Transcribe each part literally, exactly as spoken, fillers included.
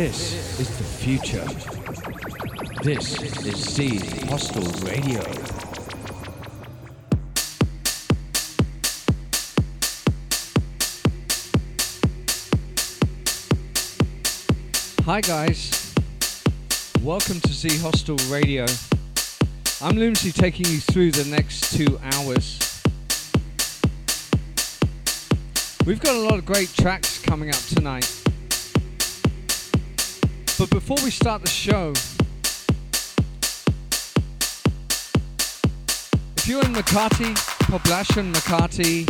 This is the future. This is Z Hostel Radio. Hi guys, welcome to Z Hostel Radio. I'm Loomsy, taking you through the next two hours. We've got a lot of great tracks coming up tonight. But before we start the show, if you're in Makati, Poblacion, Makati,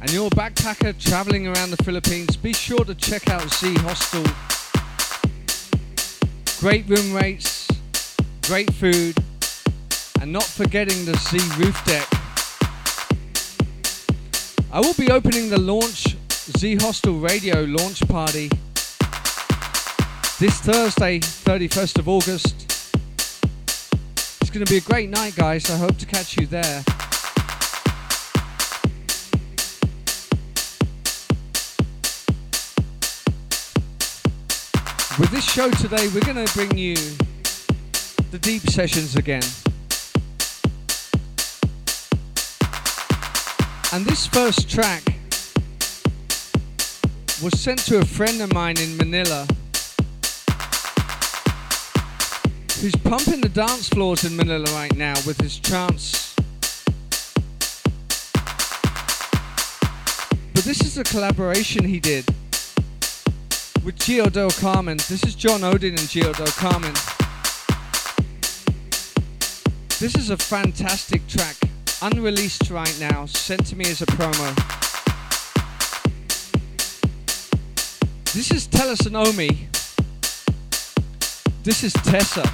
and you're a backpacker traveling around the Philippines, be sure to check out Z Hostel. Great room rates, great food, and not forgetting the Z roof deck. I will be opening the launch Z Hostel Radio launch party this Thursday, thirty-first of August. It's going to be a great night, guys. I hope to catch you there. With this show today, we're going to bring you the DEEP Sessions again. And this first track was sent to a friend of mine in Manila, who's pumping the dance floors in Manila right now with his trance. But this is a collaboration he did with Gio Del Carmen. This is John Odin and Gio Del Carmen. This is a fantastic track, unreleased right now, sent to me as a promo. This is Telesonomi. This is Tessa.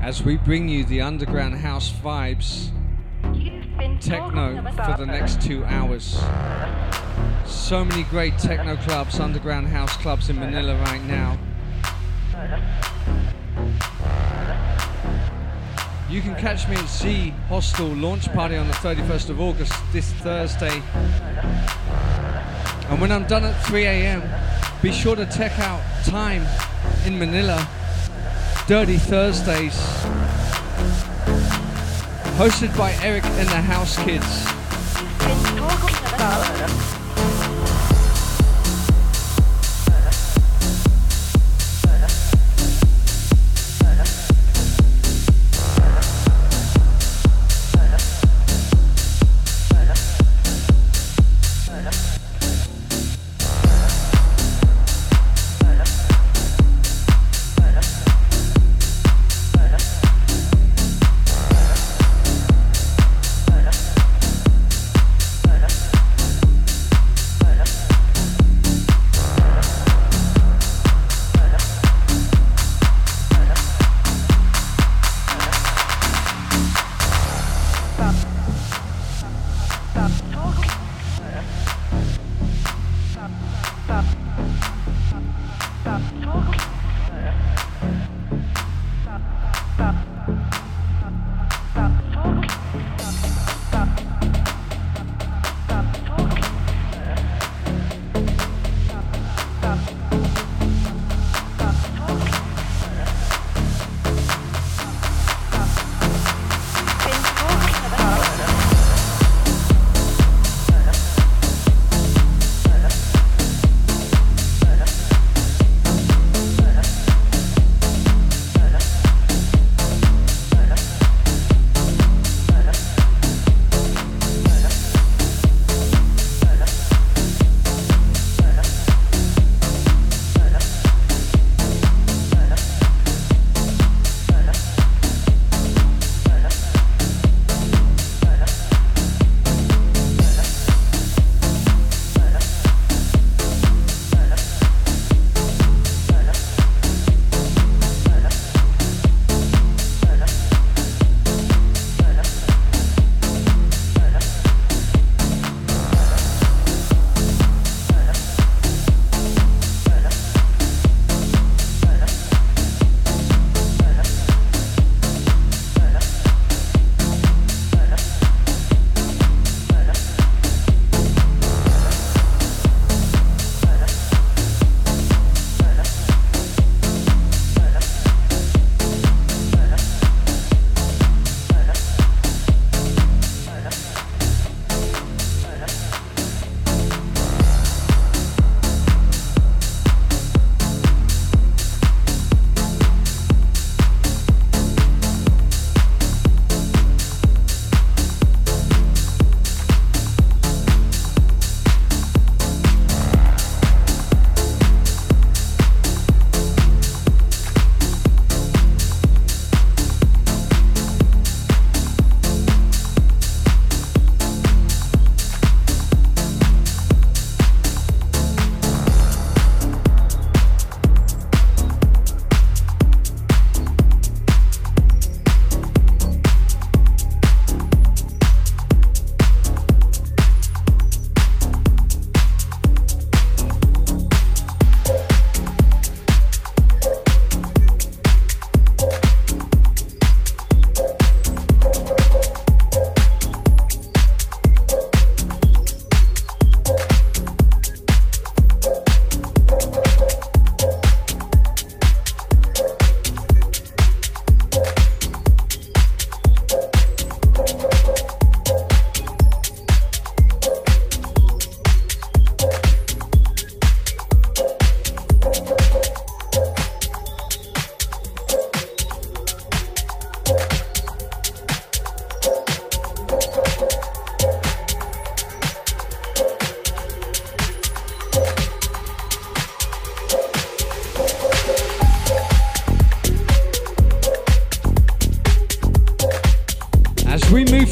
As we bring you the underground house vibes, techno for the next two hours. So many great techno clubs, underground house clubs in Manila right now. You can catch me at Z Hostel launch party on the thirty-first of August, this Thursday. And when I'm done at three a.m, be sure to check out Time in Manila, Dirty Thursdays. hosted by Eric and the House Kids.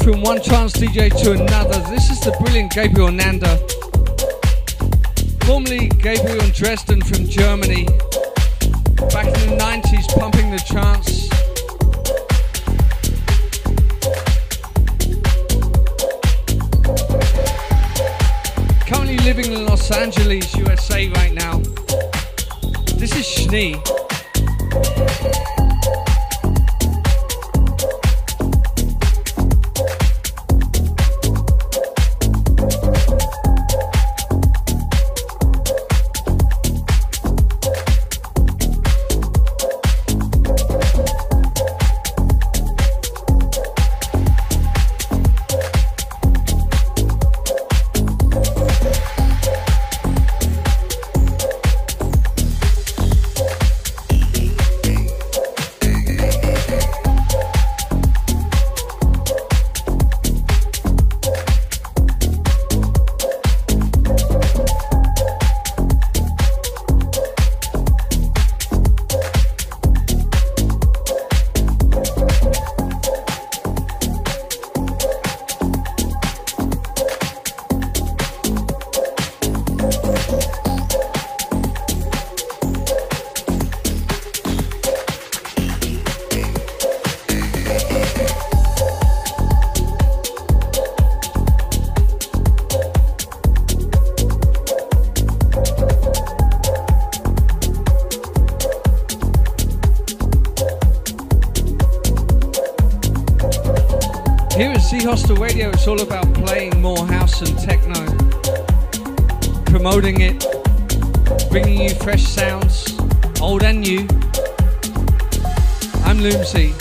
From one trance D J to another, this is the brilliant Gabriel Nanda, formerly Gabriel Dresden from Germany, back in the nineties pumping the trance. Currently living in Los Angeles, U S A right now. This is Schnee. Here at Z Hostel Radio, it's all about playing more house and techno, promoting it, bringing you fresh sounds, old and new. I'm Loomsy.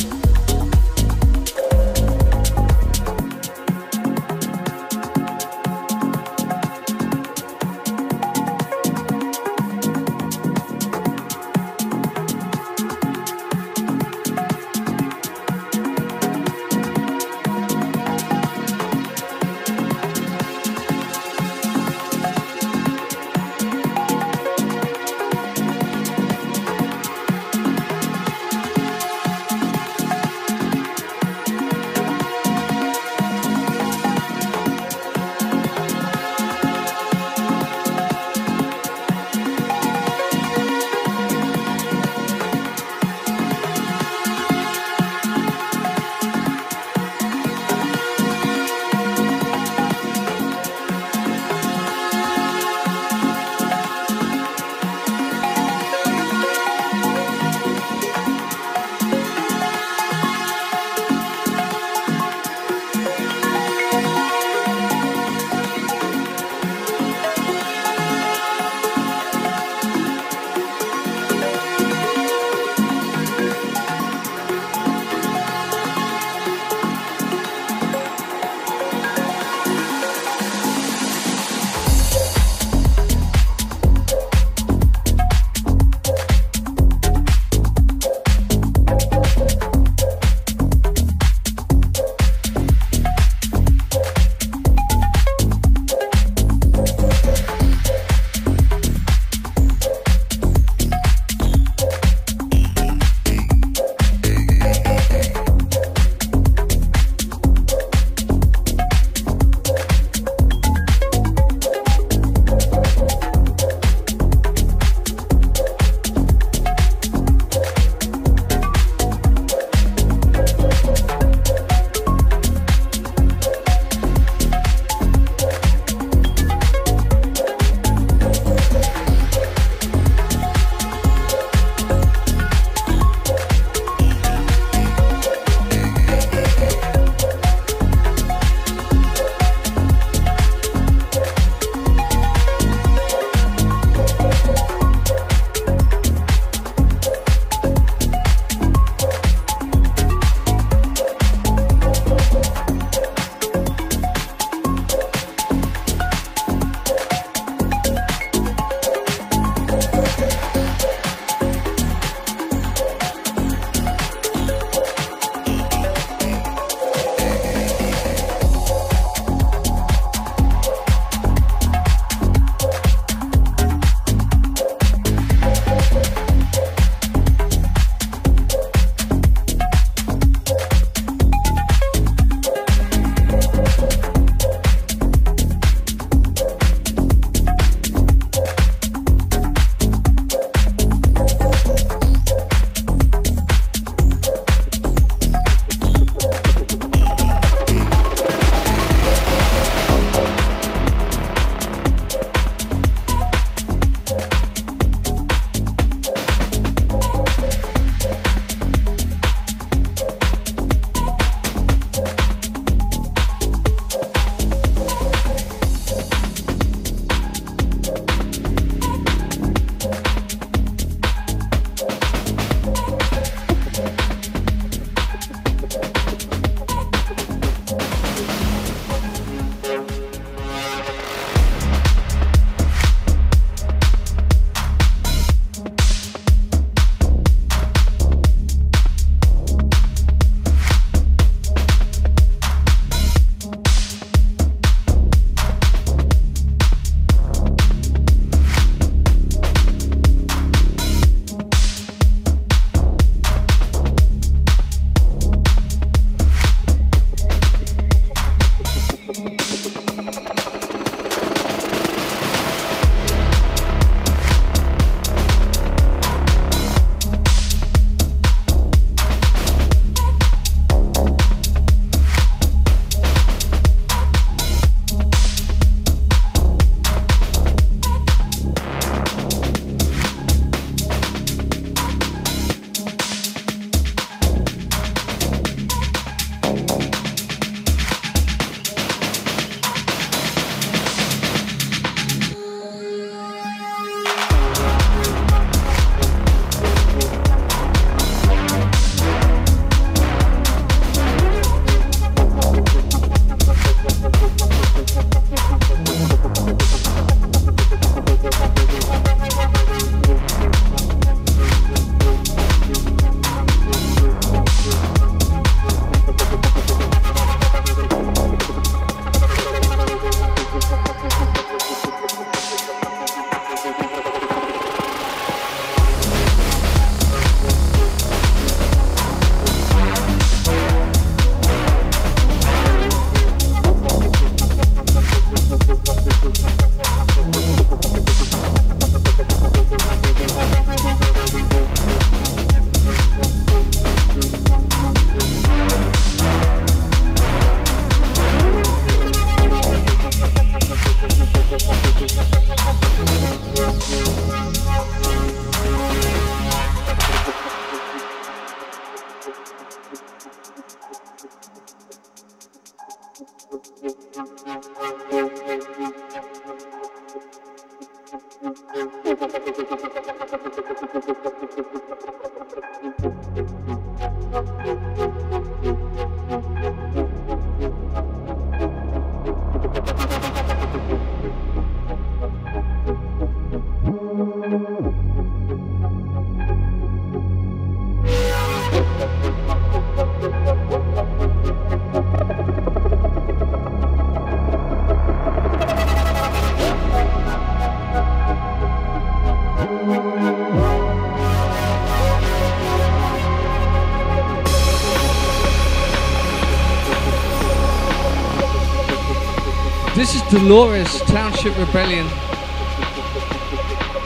Dolores, Township Rebellion.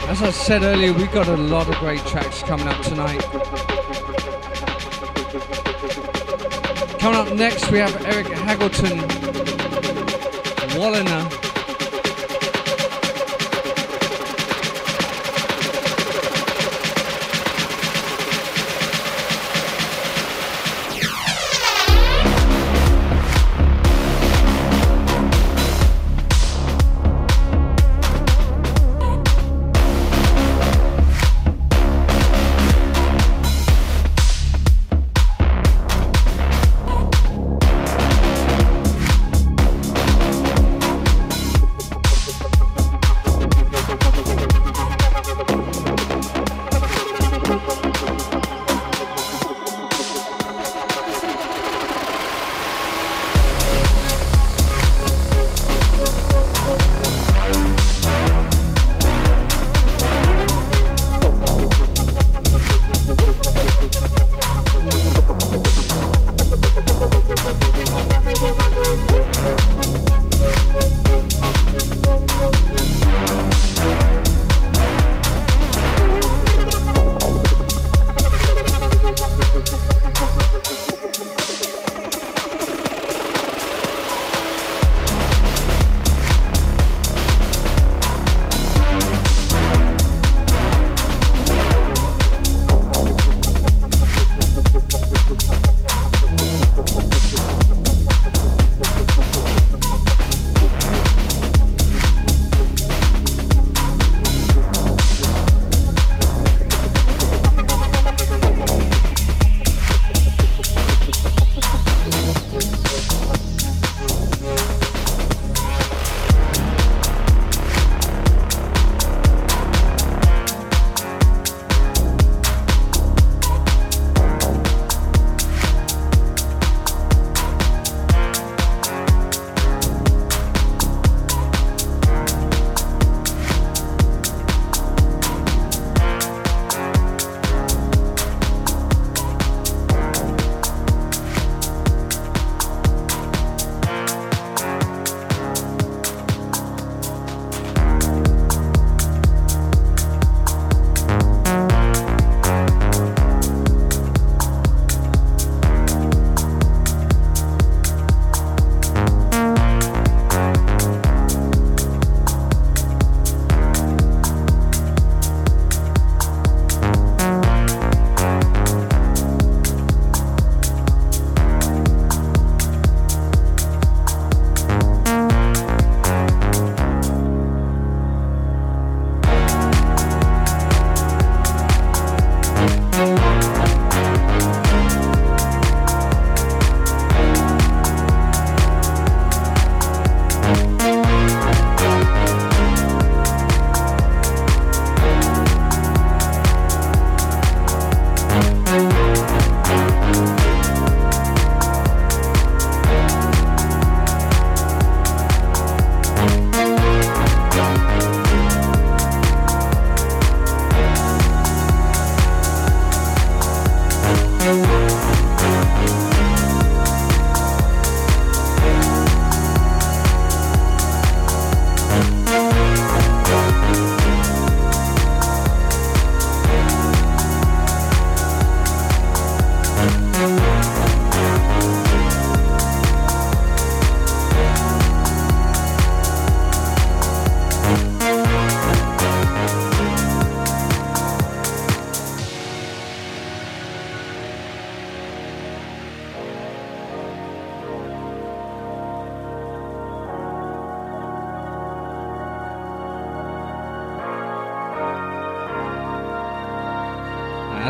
As I said earlier, we got a lot of great tracks coming up tonight. Coming up next, we have Eric Hagleton Walliner.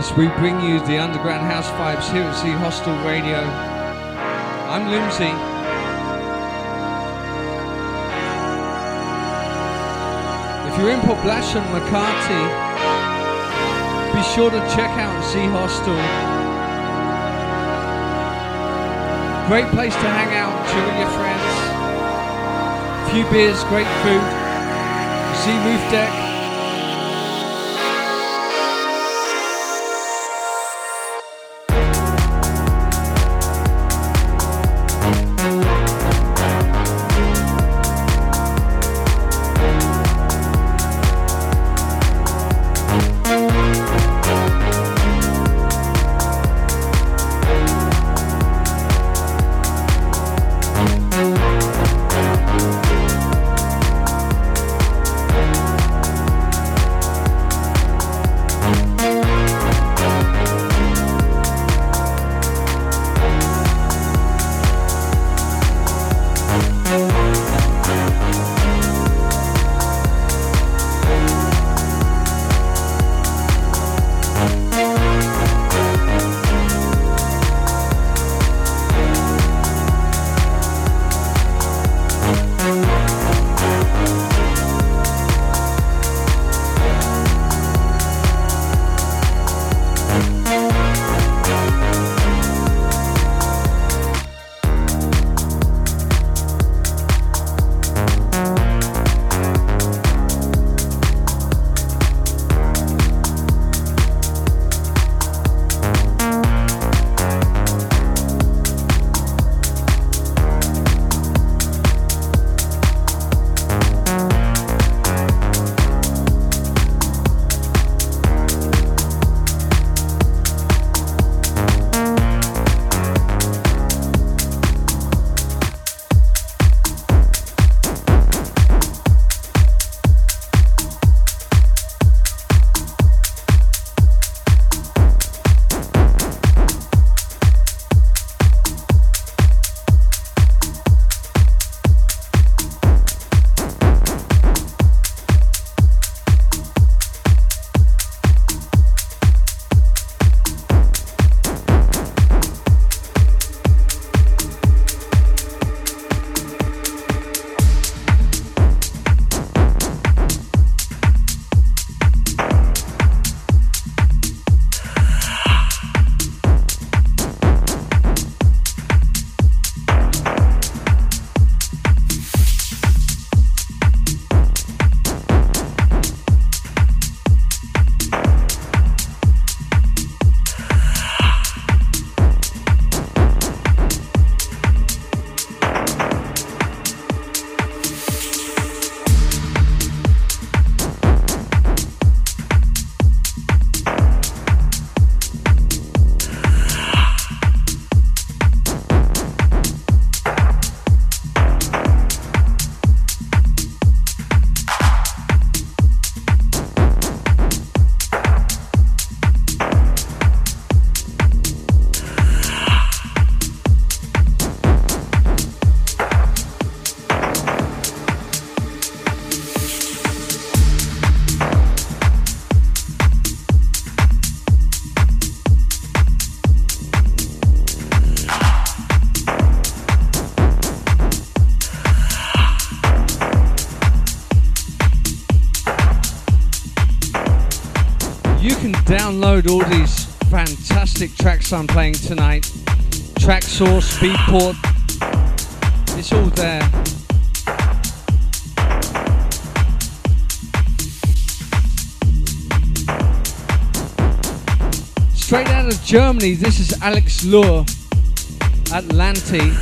as we bring you the underground house vibes here at Z Hostel Radio. I'm Loomsy. If you're in Poblacion, Makati, be sure to check out Z Hostel. Great place to hang out, chill with your friends. Few beers, great food. Z roof deck. All these fantastic tracks I'm playing tonight, track source, beatport, it's all there. Straight out of Germany, this is Alex Lohr, Atlanti.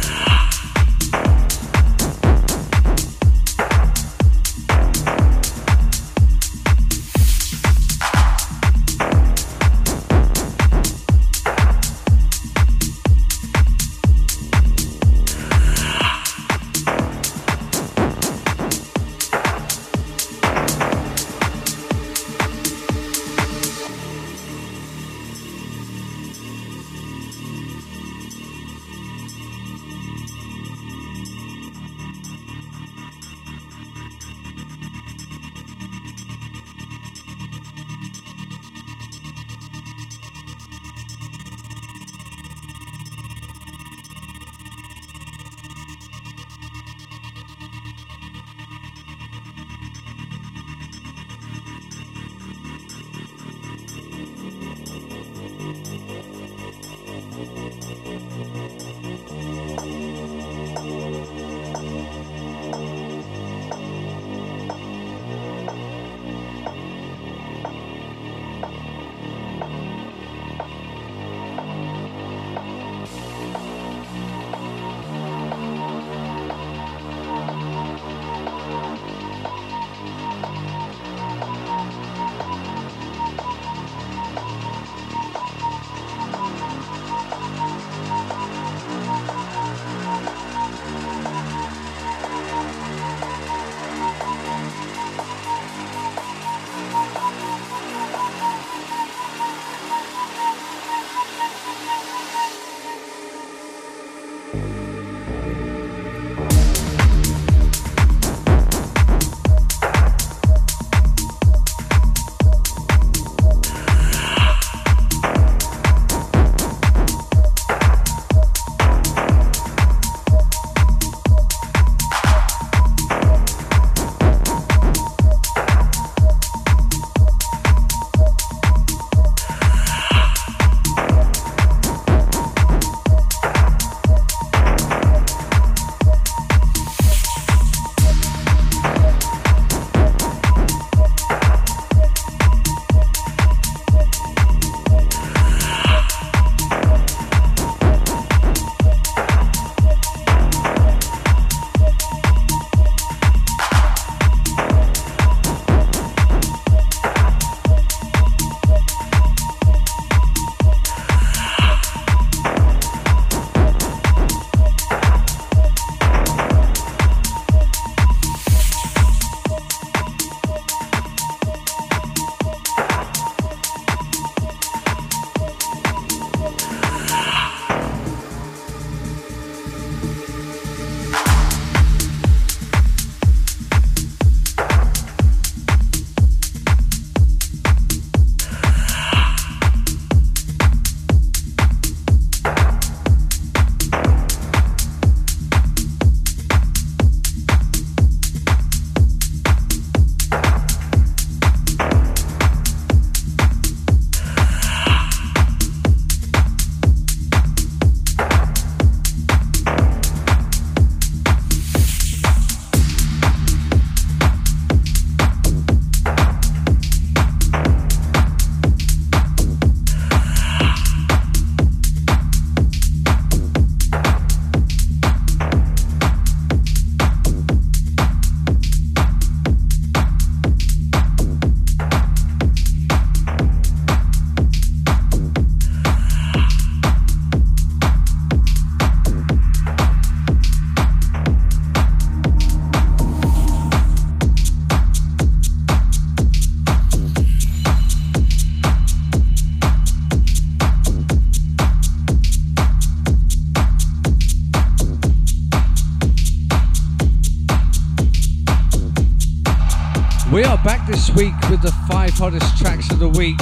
this week with the five hottest tracks of the week.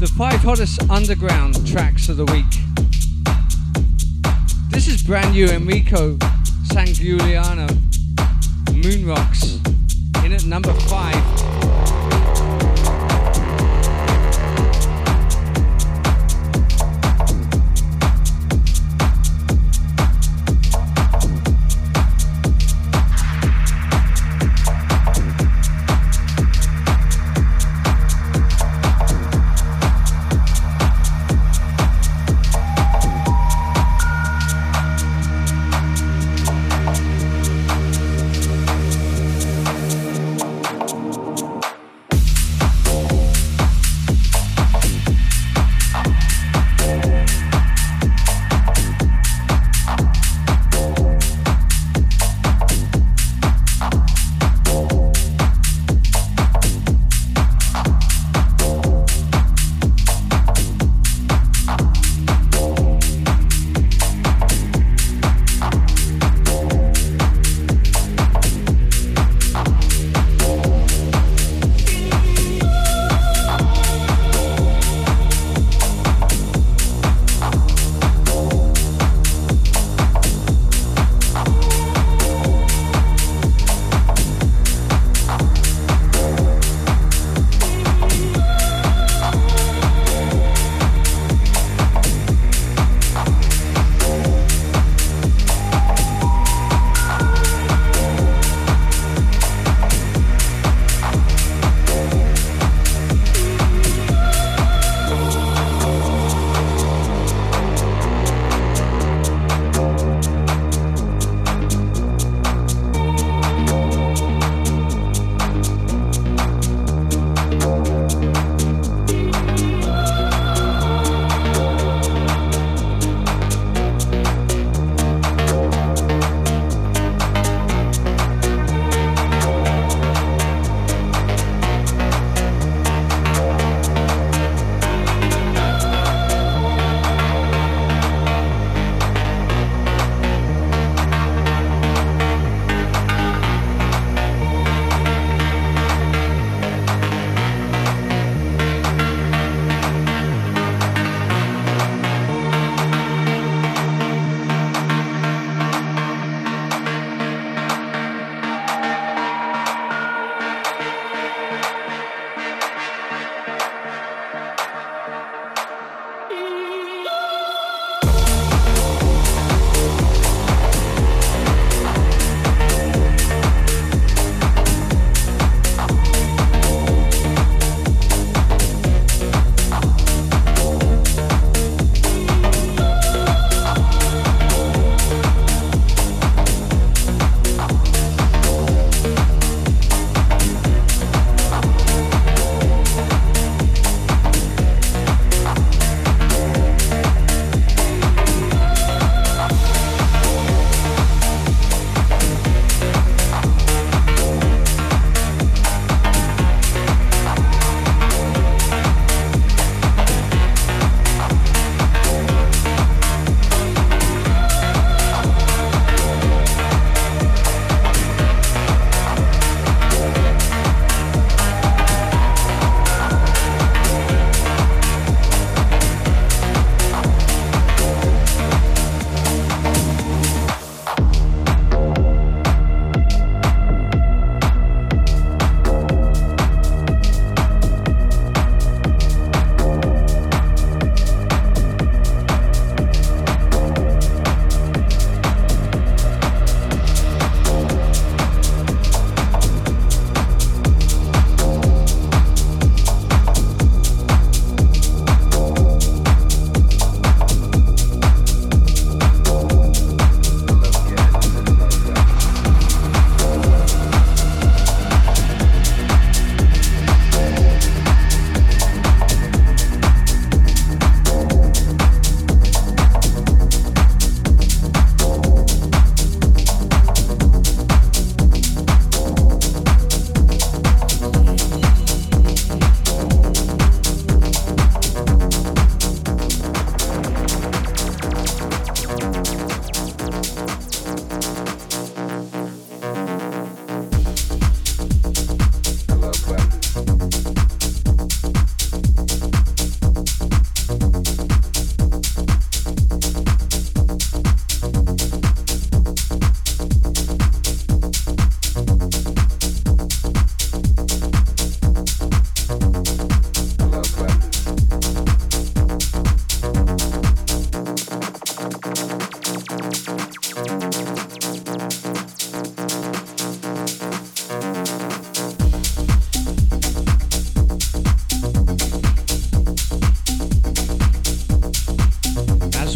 The five hottest underground tracks of the week. This is brand new Enrico Sangiuliano, Moonrocks, in at number five.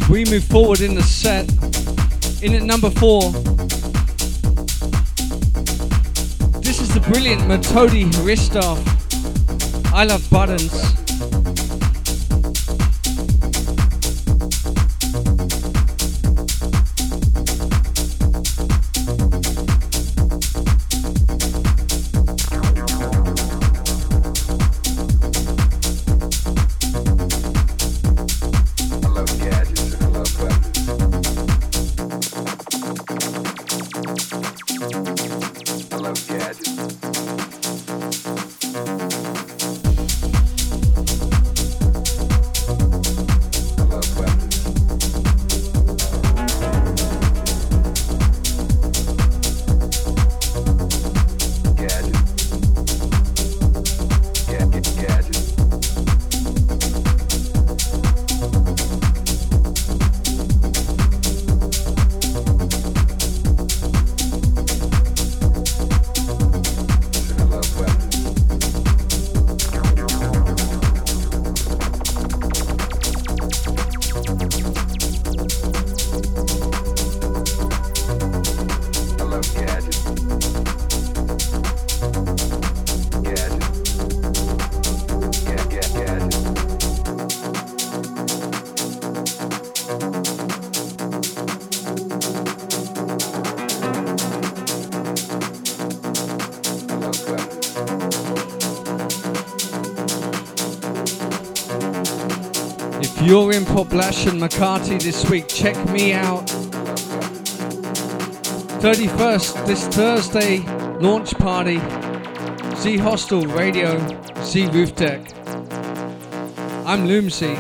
we move forward in the set. In at number four, this is the brilliant Matodi Hristov, I Love Buttons. You're in Poblacion, Makati this week. Check me out. thirty-first, this Thursday, launch party. Z Hostel Radio, Z Roof Deck. I'm Loomsy.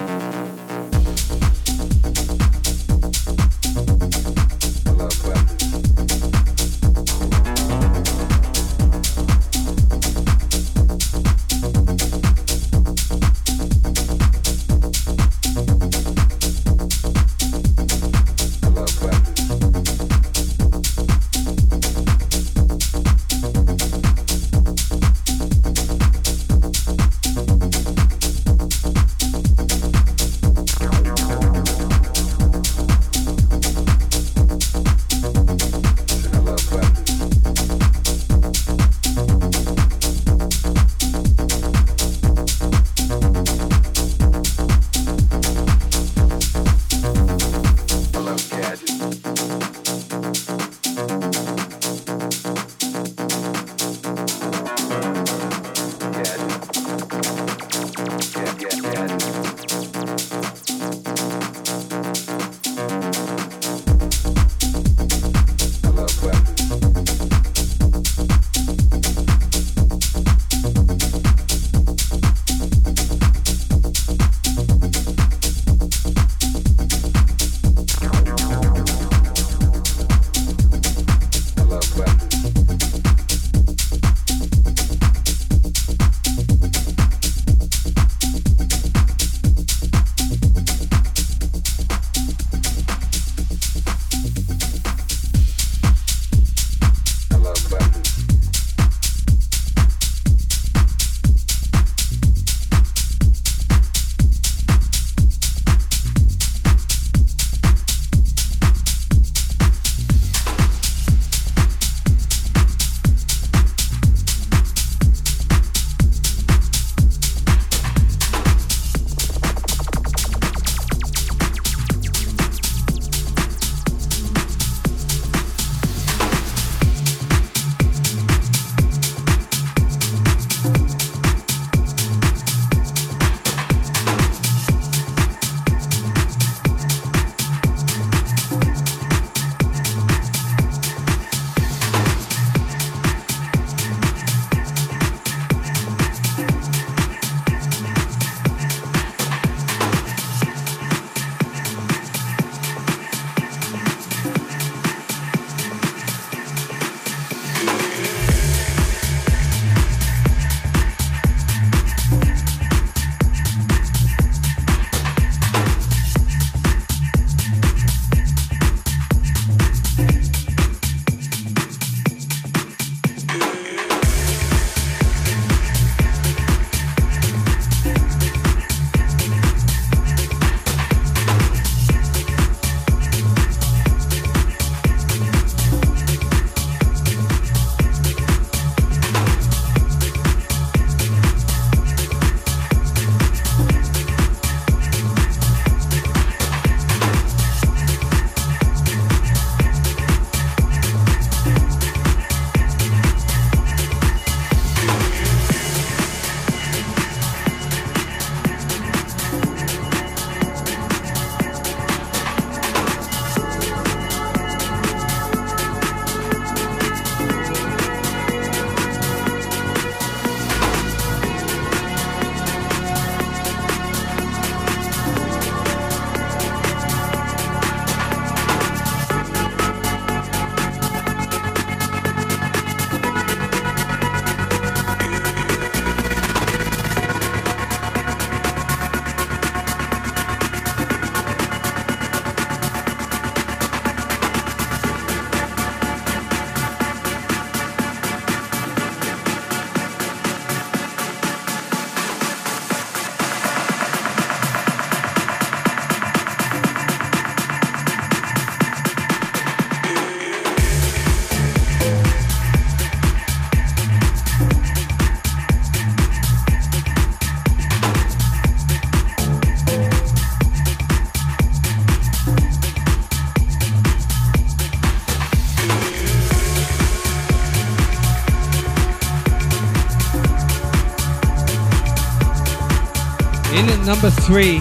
number three.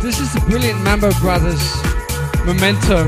This is the brilliant Mambo Brothers, Memento.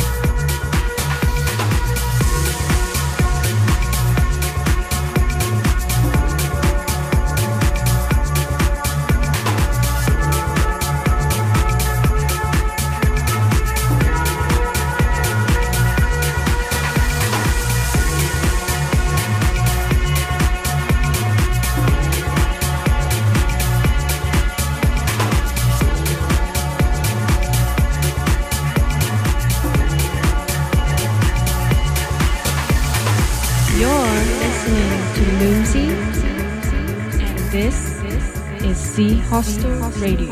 Z Hostel Radio.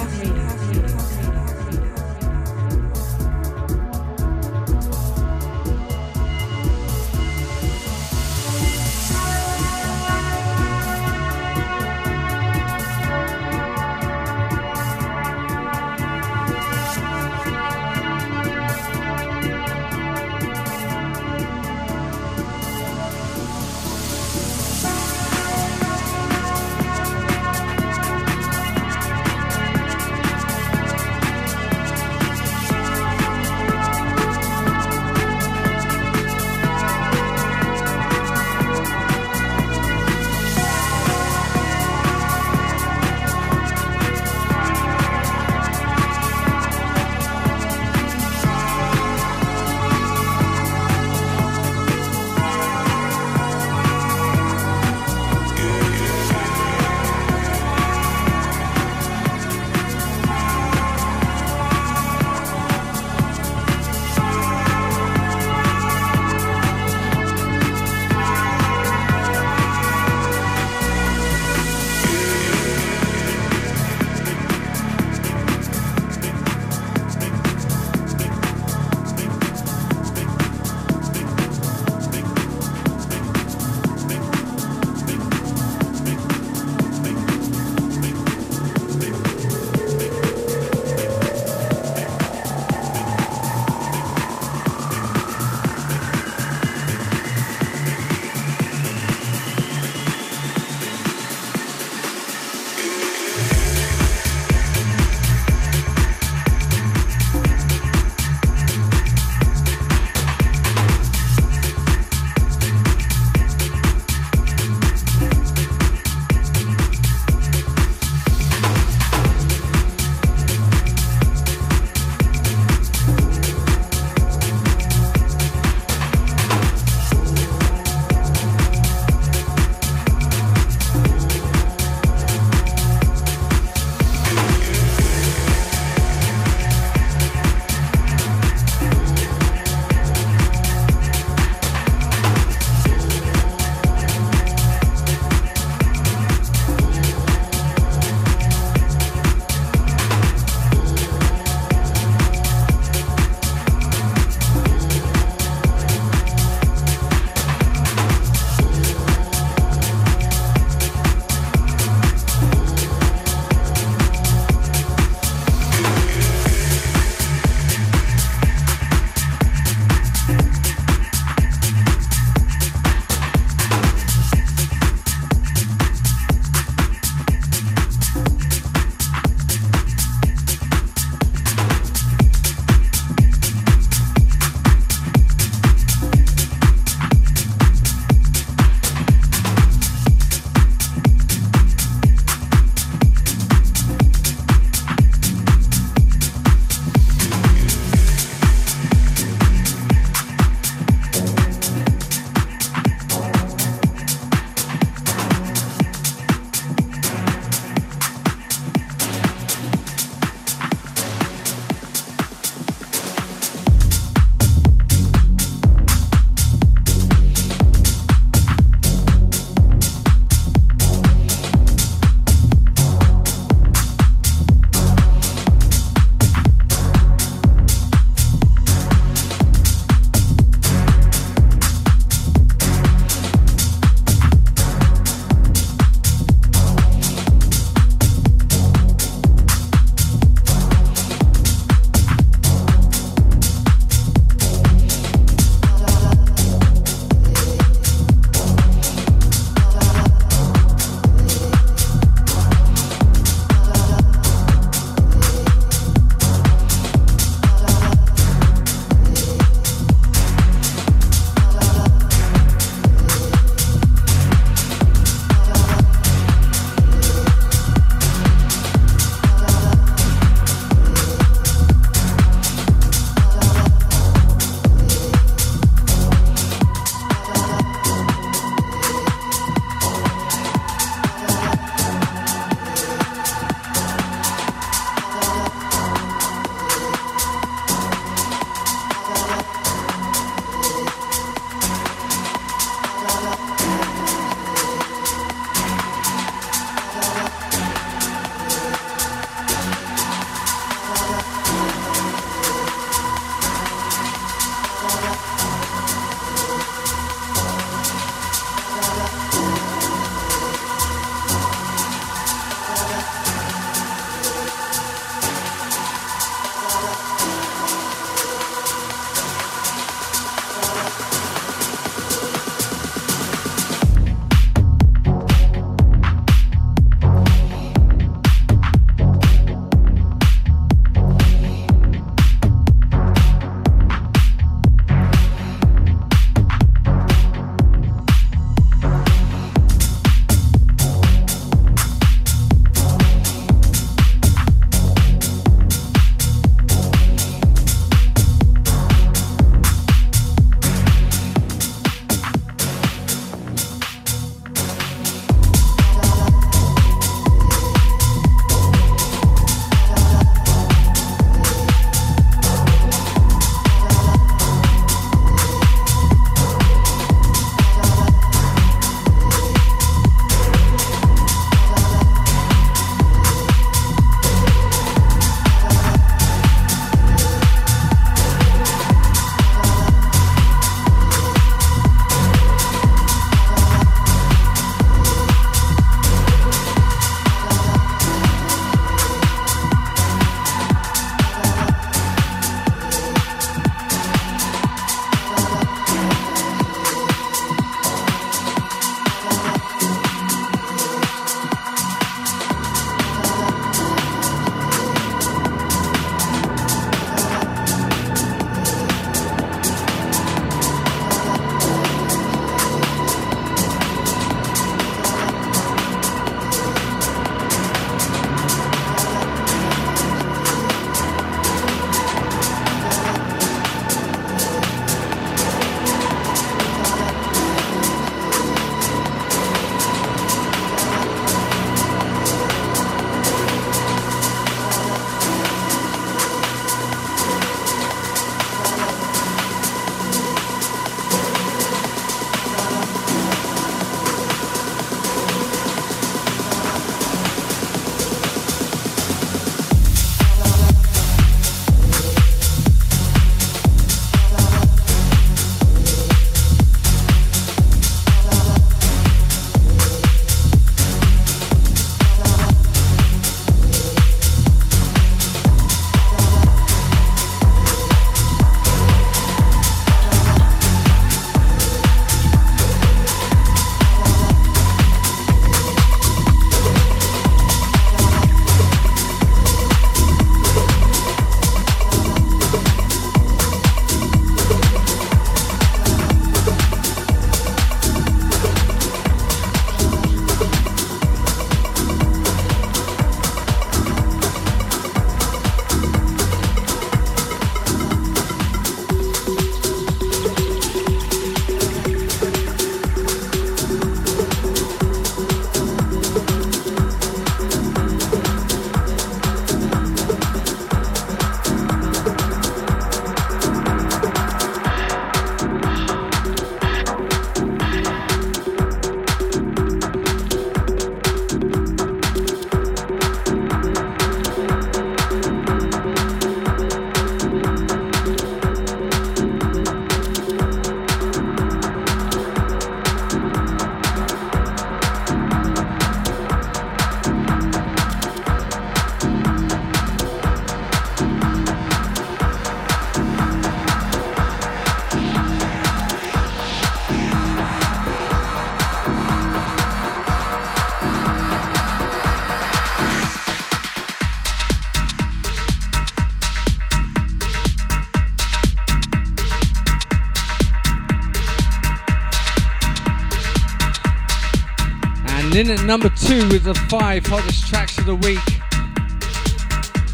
And in at number two with the five hottest tracks of the week,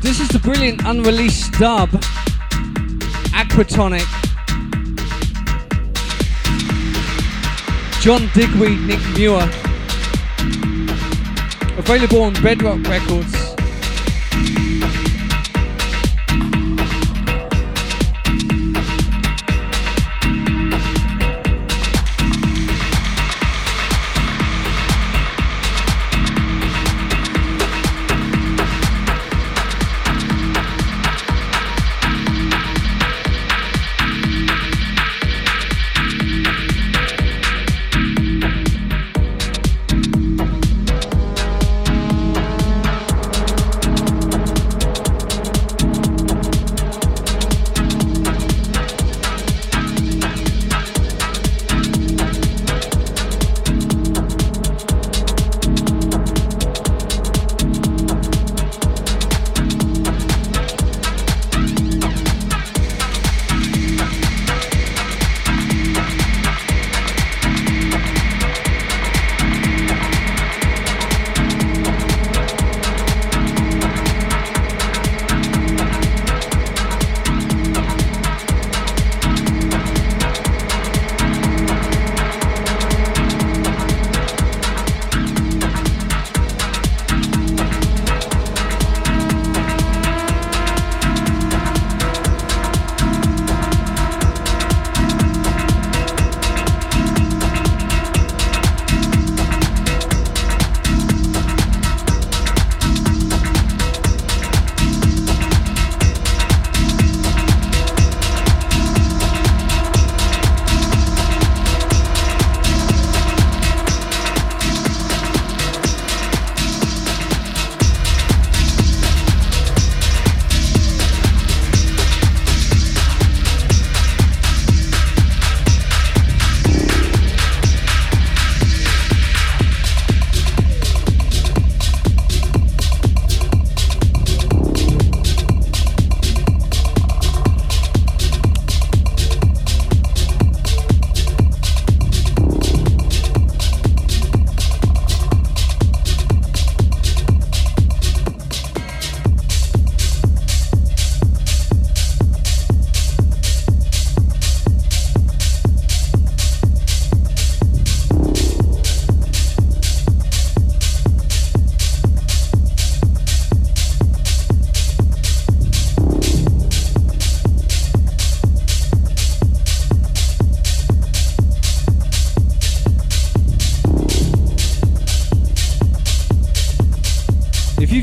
this is the brilliant unreleased dub, Aquatonic, John Digweed, Nick Muir, available on Bedrock Records.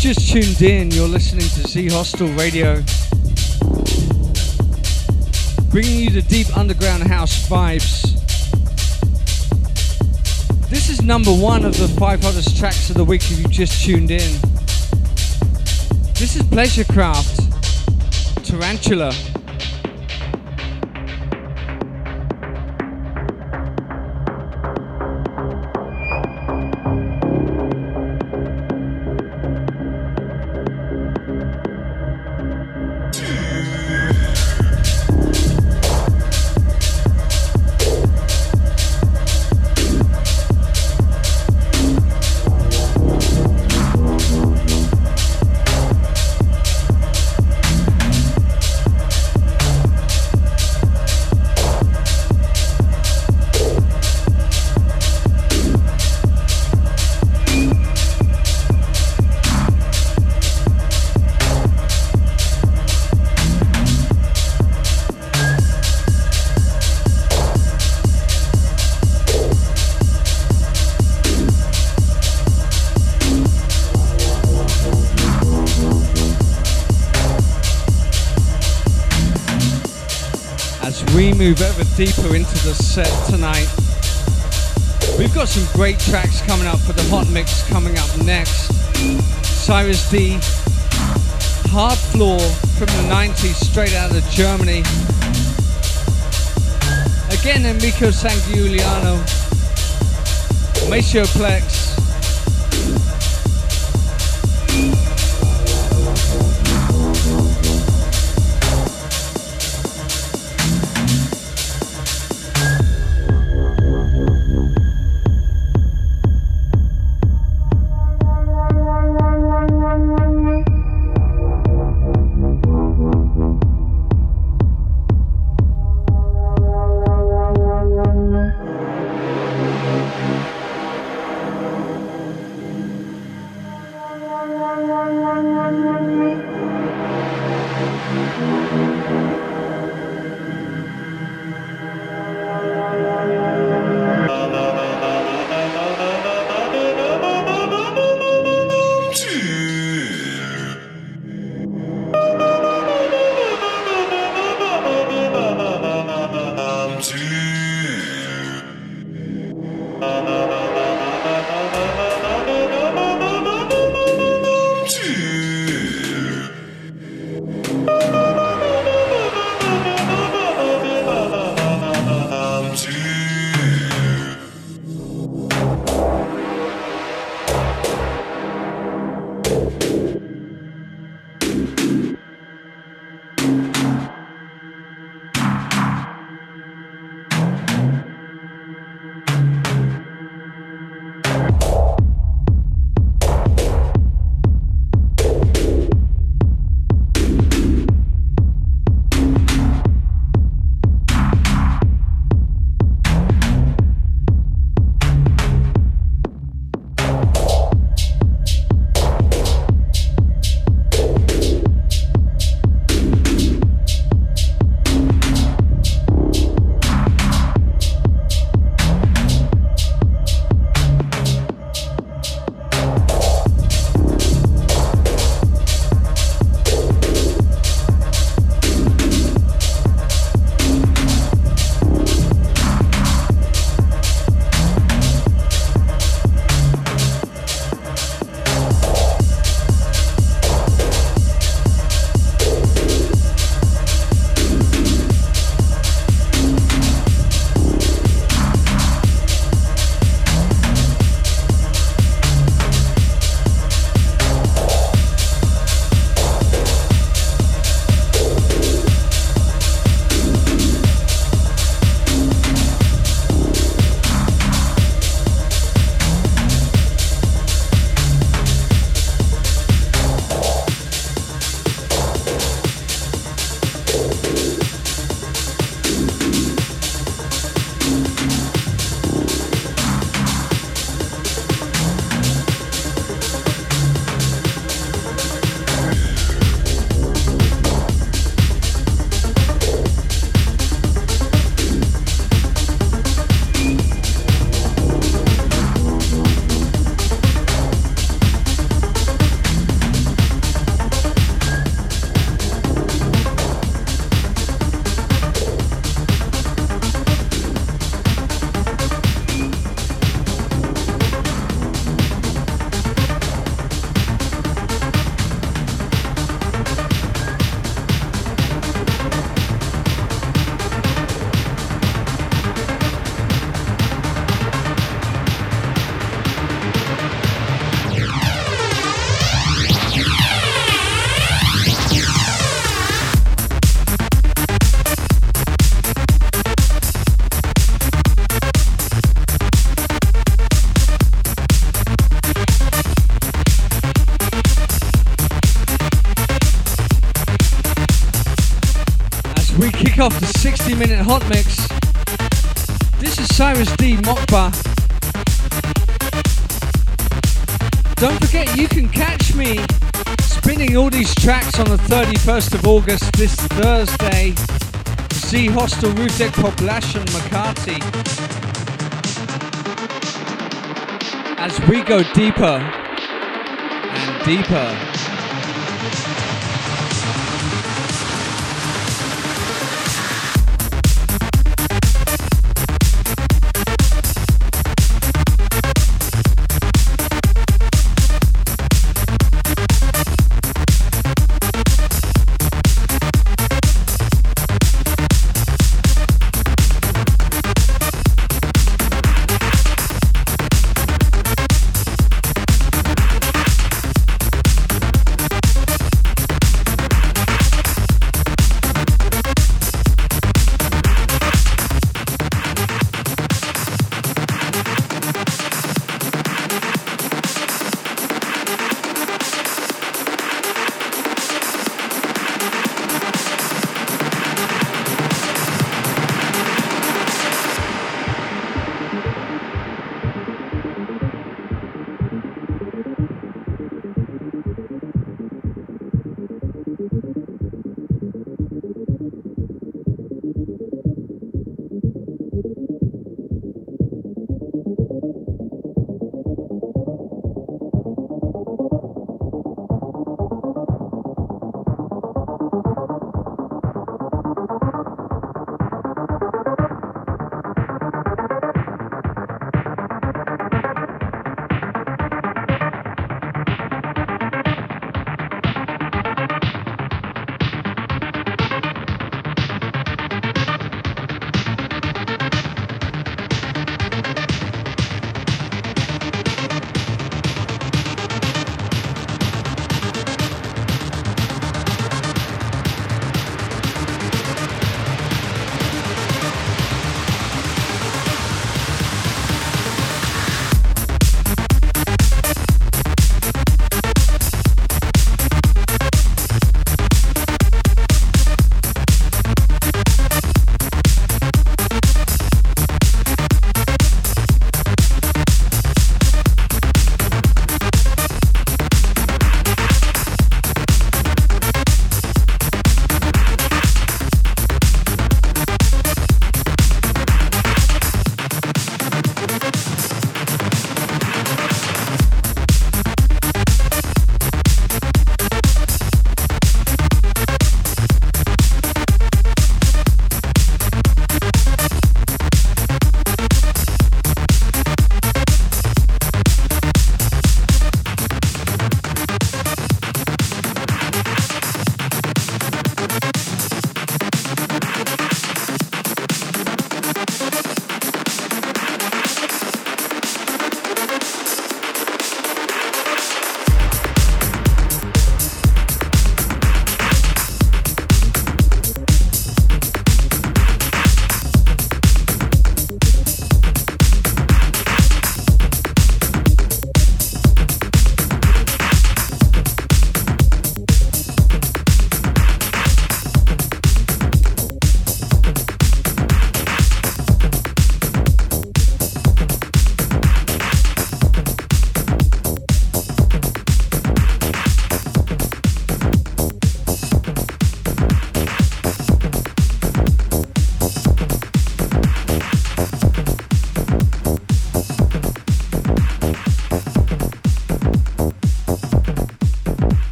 Just tuned in, you're listening to Z Hostel Radio, bringing you the deep underground house vibes. This is number one of the five hottest tracks of the week if you just tuned in. This is Pleasurecraft, Tarantula. Move ever deeper into the set tonight. We've got some great tracks coming up for the hot mix coming up next. Cyrus D, Hard Floor from the nineties, straight out of Germany. Again, Enrico Sangiuliano, Maceo Plex. Off the sixty minute hot mix. This is Cyrus D Mokba. Don't forget you can catch me spinning all these tracks on the thirty-first of August this Thursday. Z Hostel, Roof Deck, Poblacion, Makati. As we go deeper and deeper.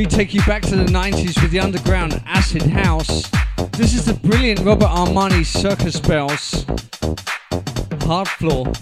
we take you back to the nineties with the underground acid house. This is the brilliant Robert Armani Circus Bells, Hard Floor.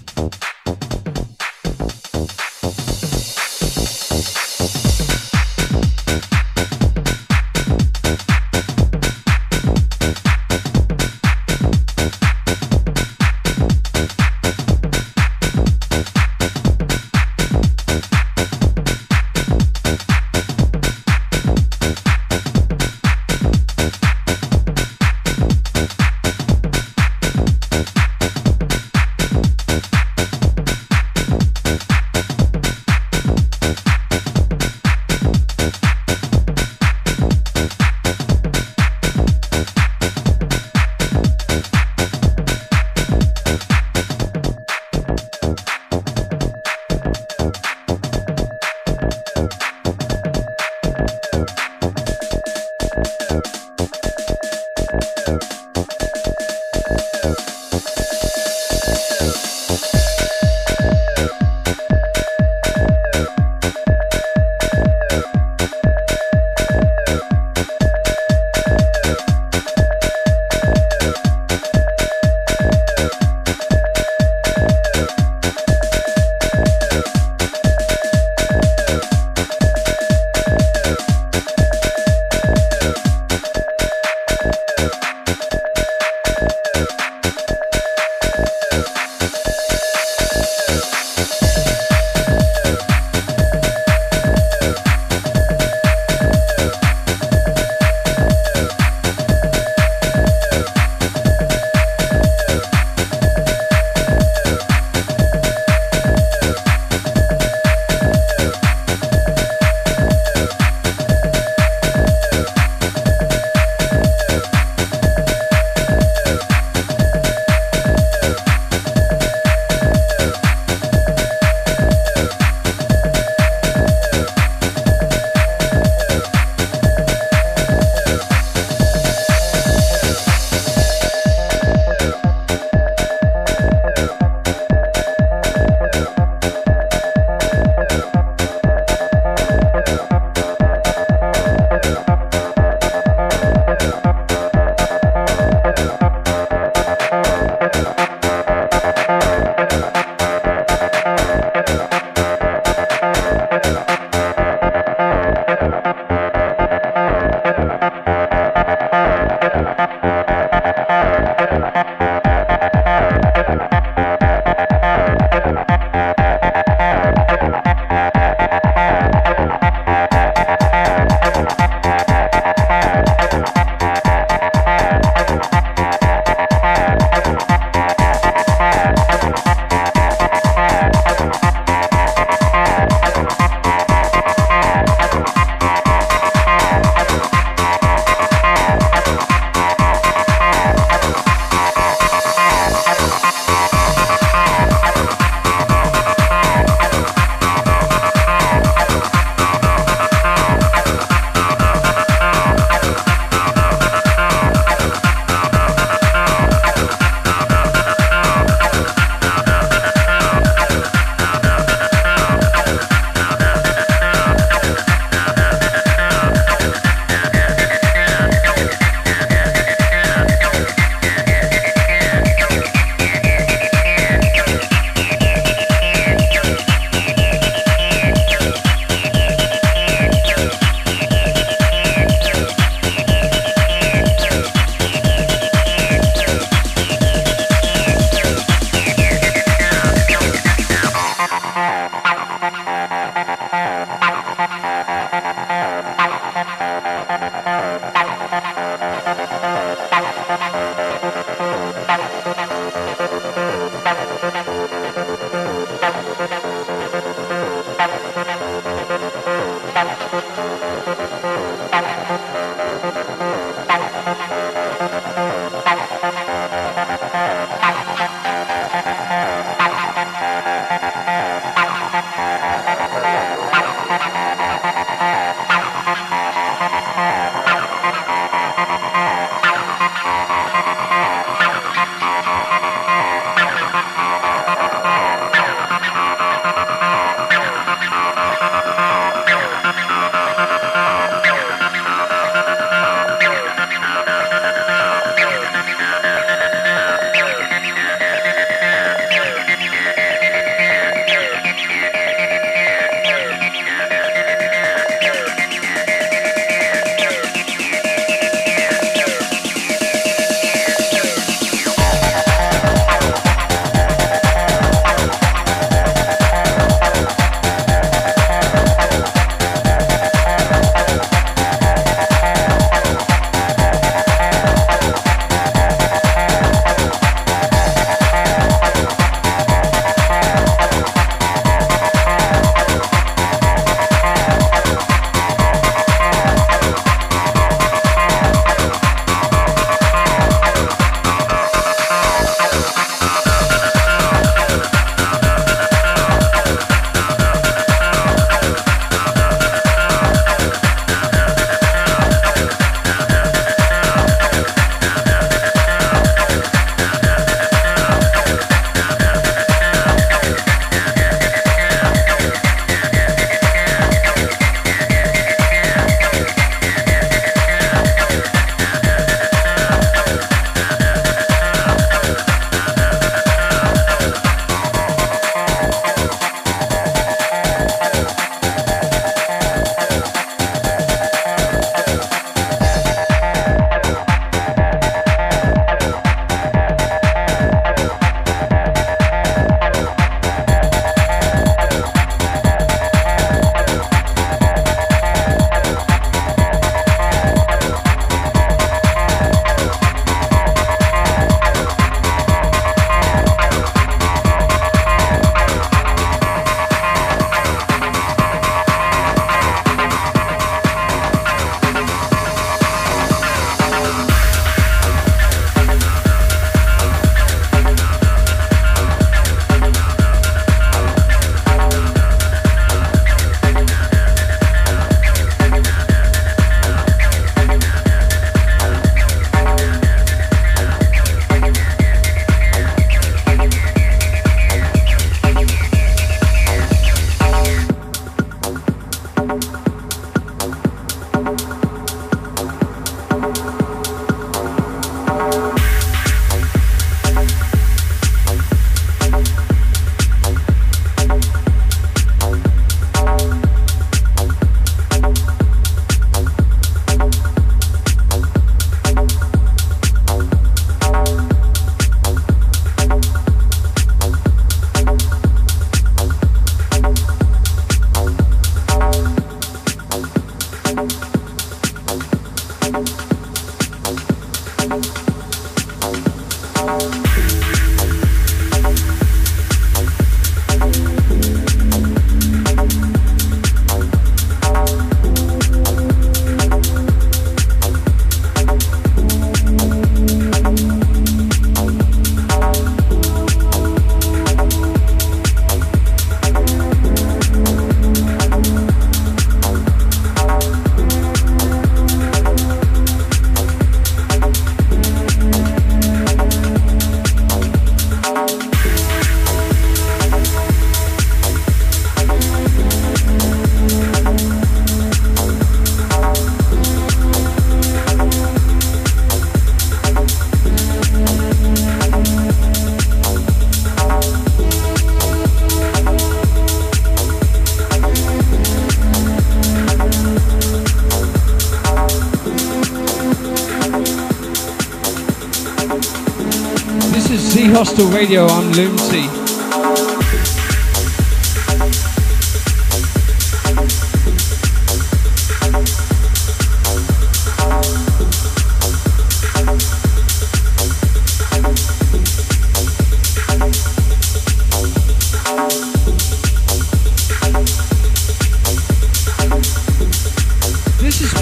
This is Z Hostel Radio, I'm Loomsy.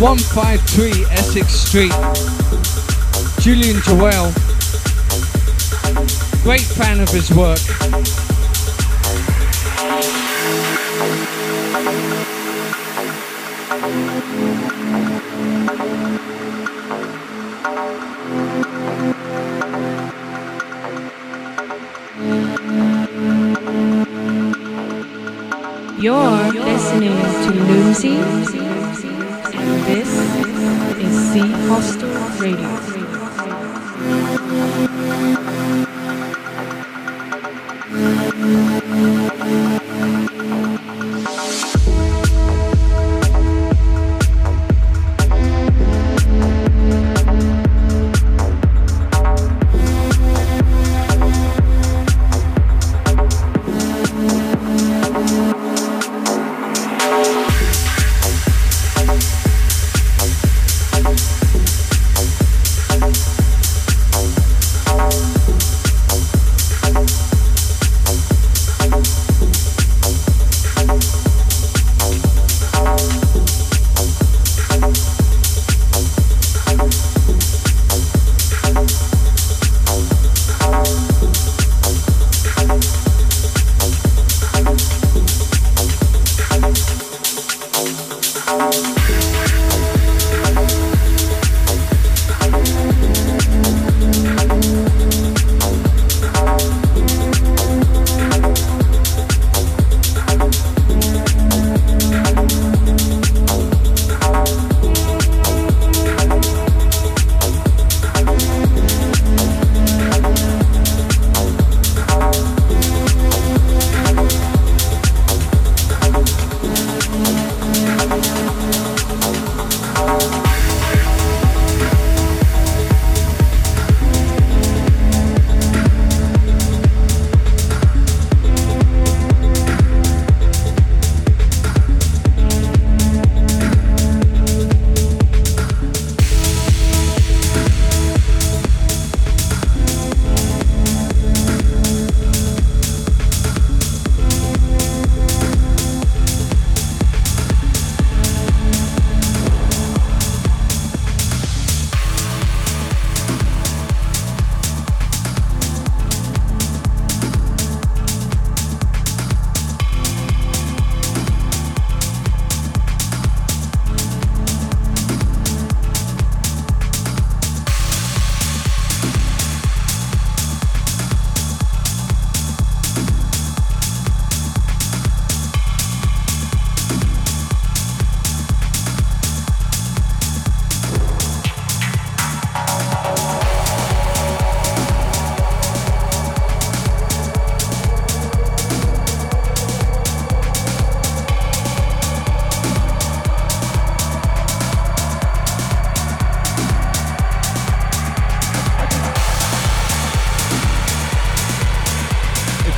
one five three Essex Street, Julian Jewell, great fan of his work. You're listening to Loomsy. This is Z Hostel Radio.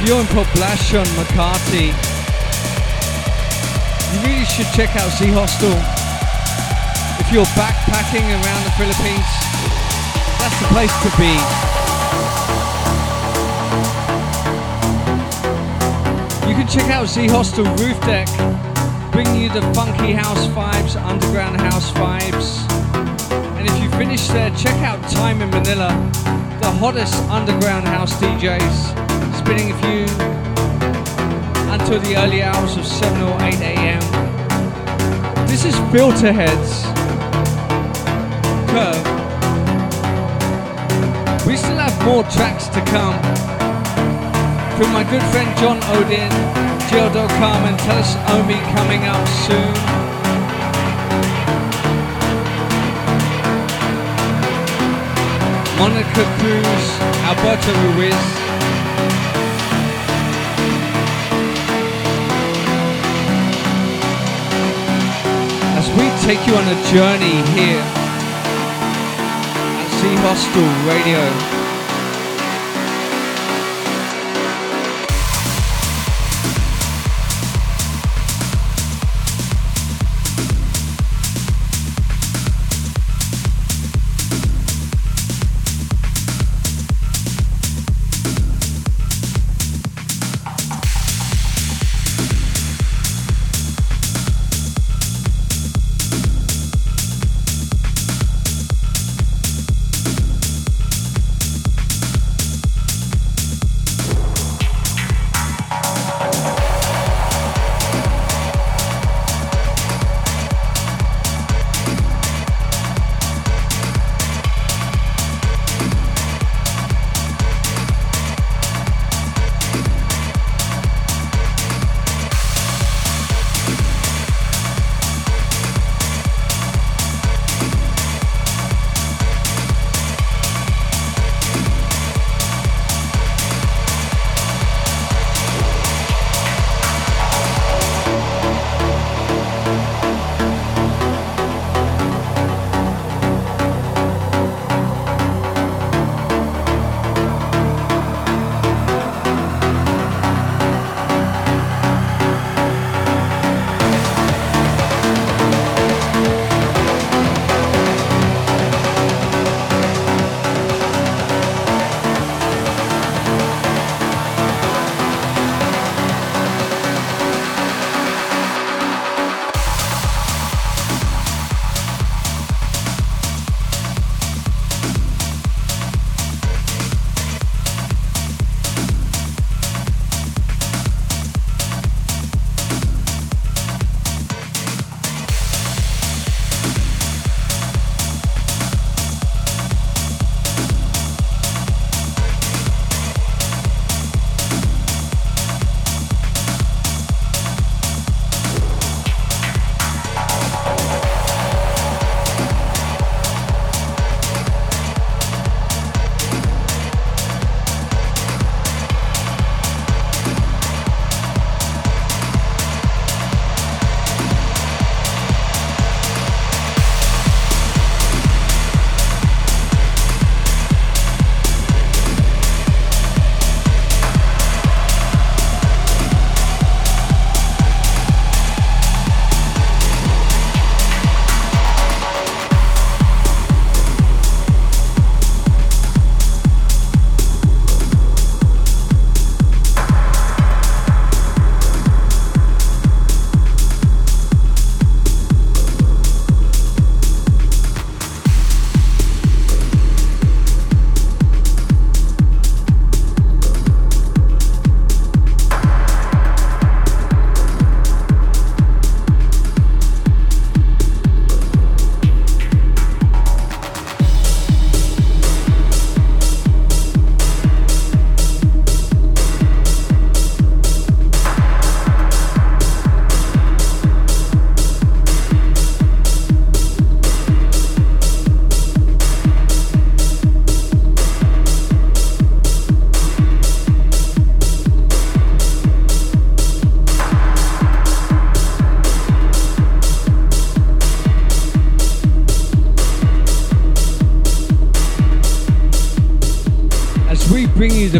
You're in Poblacion, Makati. You really should check out Z Hostel. If you're backpacking around the Philippines, that's the place to be. You can check out Z Hostel Roof Deck, bringing you the funky house vibes, underground house vibes. And if you finish there, check out Time in Manila, the hottest underground house D Js. Spinning a few until the early hours of seven or eight a m This is Filterheads, Curve. We still have more tracks to come. From my good friend John Odin, Gio Del Carmen, Telesonomi coming up soon. Monica Cruz, Alberto Ruiz. We take you on a journey here at Z Hostel Radio.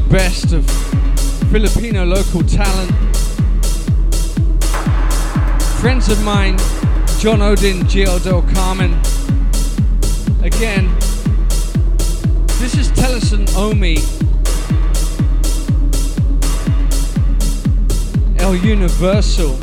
the best of Filipino local talent. Friends of mine, John Odin, Gio Del Carmen. Again, this is Telesonomi. El Universal.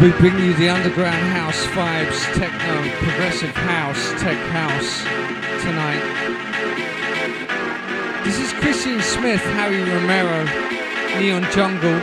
We bring you the underground house vibes, techno, progressive house, tech house tonight. This is Christian Smith, Harry Romero, Neon Jungle.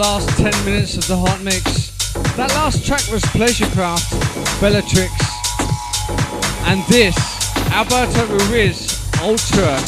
last ten minutes of the hot mix. That last track was Pleasurecraft, Bellatrix, and this, Alberto Ruiz, Ultra.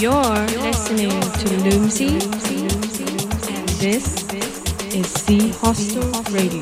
You're, You're listening to Loomsy, and this is Z Hostel Radio.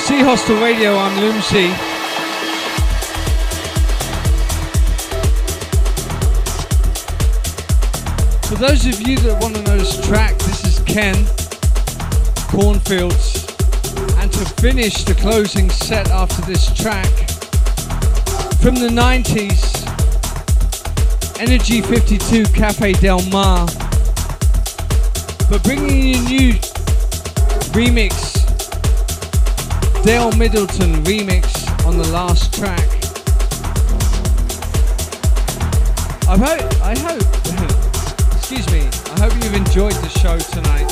Z Hostel Radio on Loomsy. For those of you that want to know this track, this is Ken, Cornfields. And to finish the closing set after this track, from the nineties, Energy fifty-two, Cafe Del Mar. But bringing you a new remix, Dale Middleton remix on the last track. I hope, I hope, excuse me, I hope you've enjoyed the show tonight.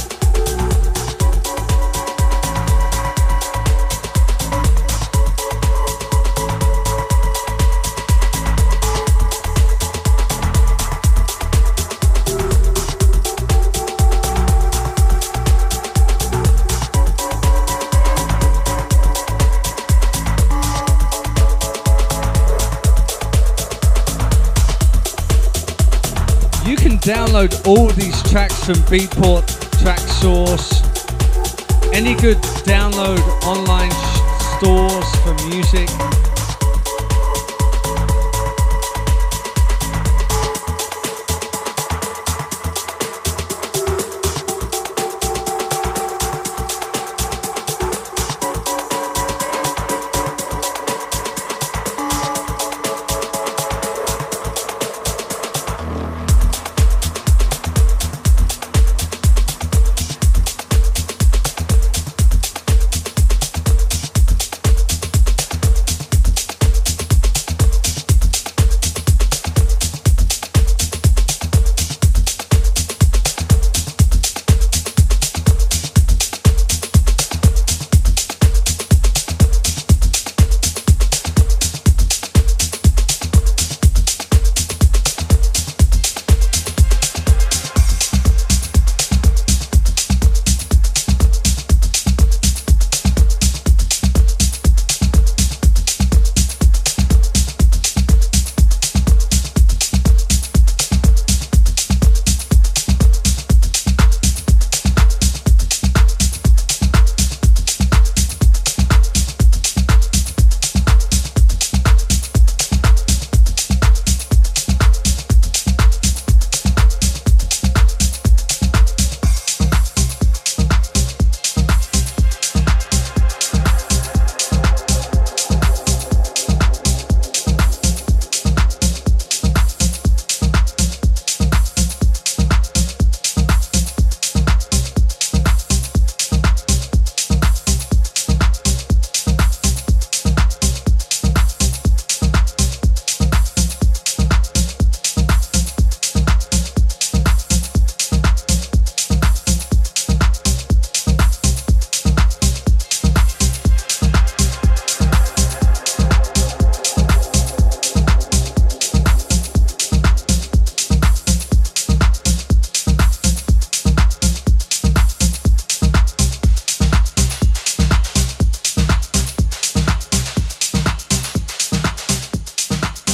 Download all these tracks from Beatport, Track Source, any good download online sh- stores for music.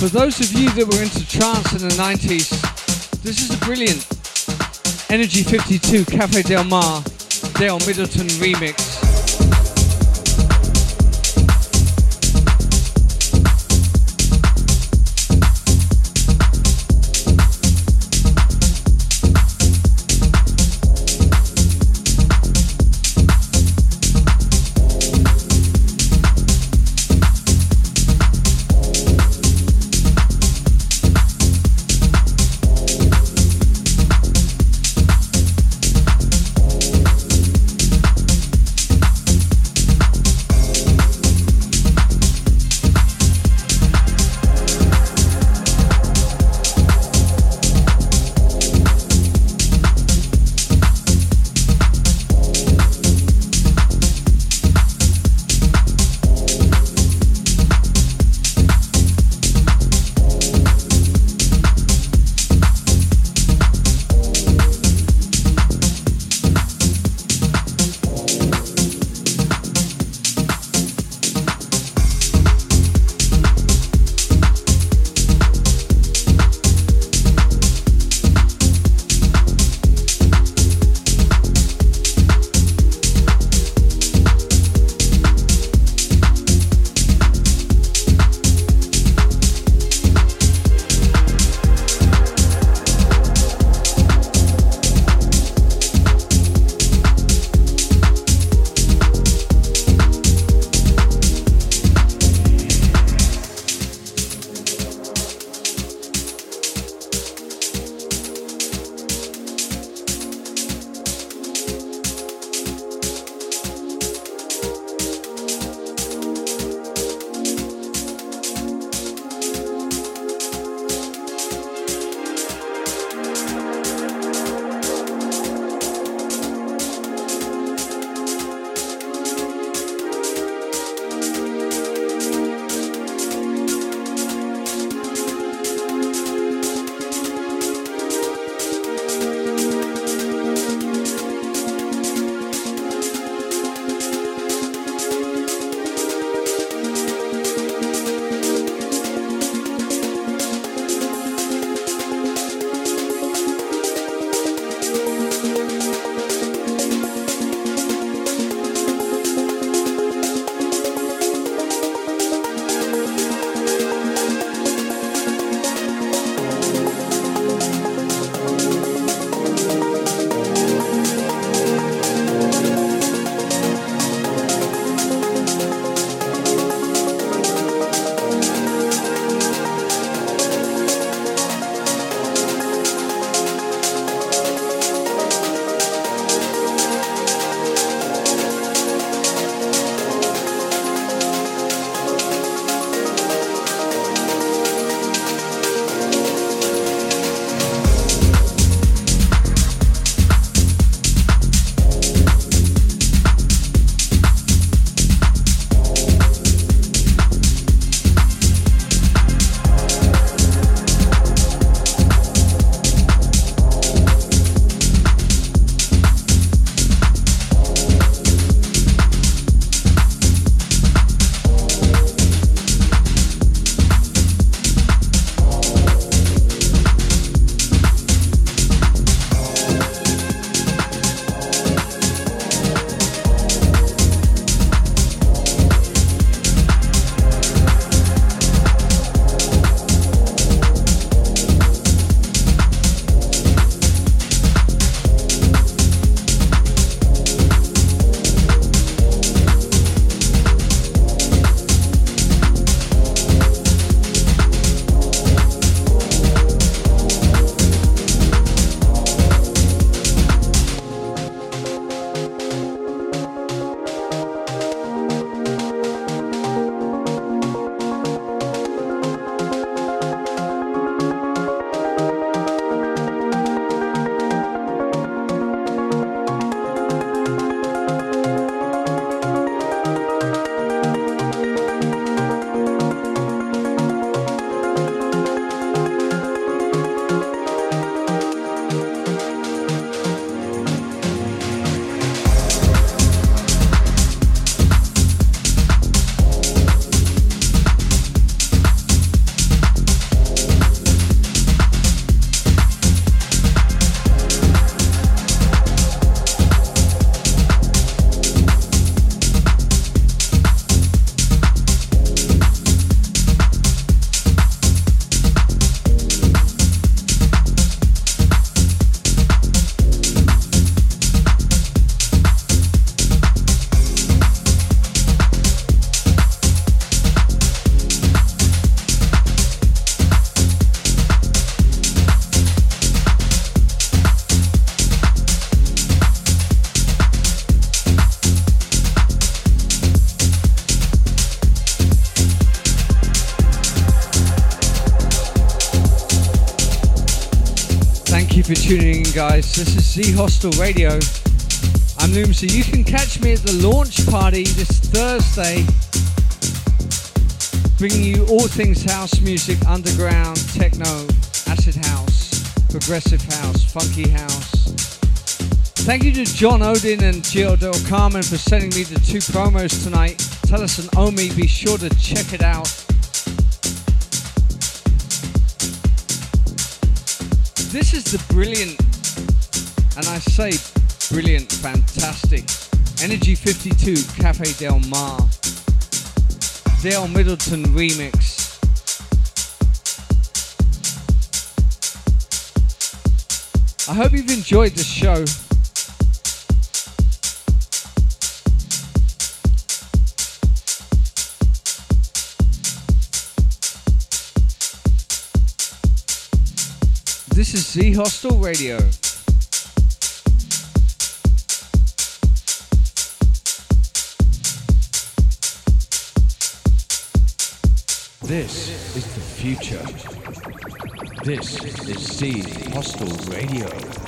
For those of you that were into trance in the nineties, this is a brilliant Energy fifty-two Cafe Del Mar, Dale Middleton remix. you for tuning in, guys. This is Z Hostel Radio. I'm Loomsy. You can catch me at the launch party this Thursday, bringing you all things house music, underground, techno, acid house, progressive house, funky house. Thank you to John Odin and Gio Del Carmen for sending me the two promos tonight. Telesonomi, be sure to check it out. This is the brilliant, and I say brilliant, fantastic, Energy fifty-two Cafe Del Mar, Dale Middleton remix. I hope you've enjoyed the show. This is Z Hostel Radio. This is the future. This is Z Hostel Radio.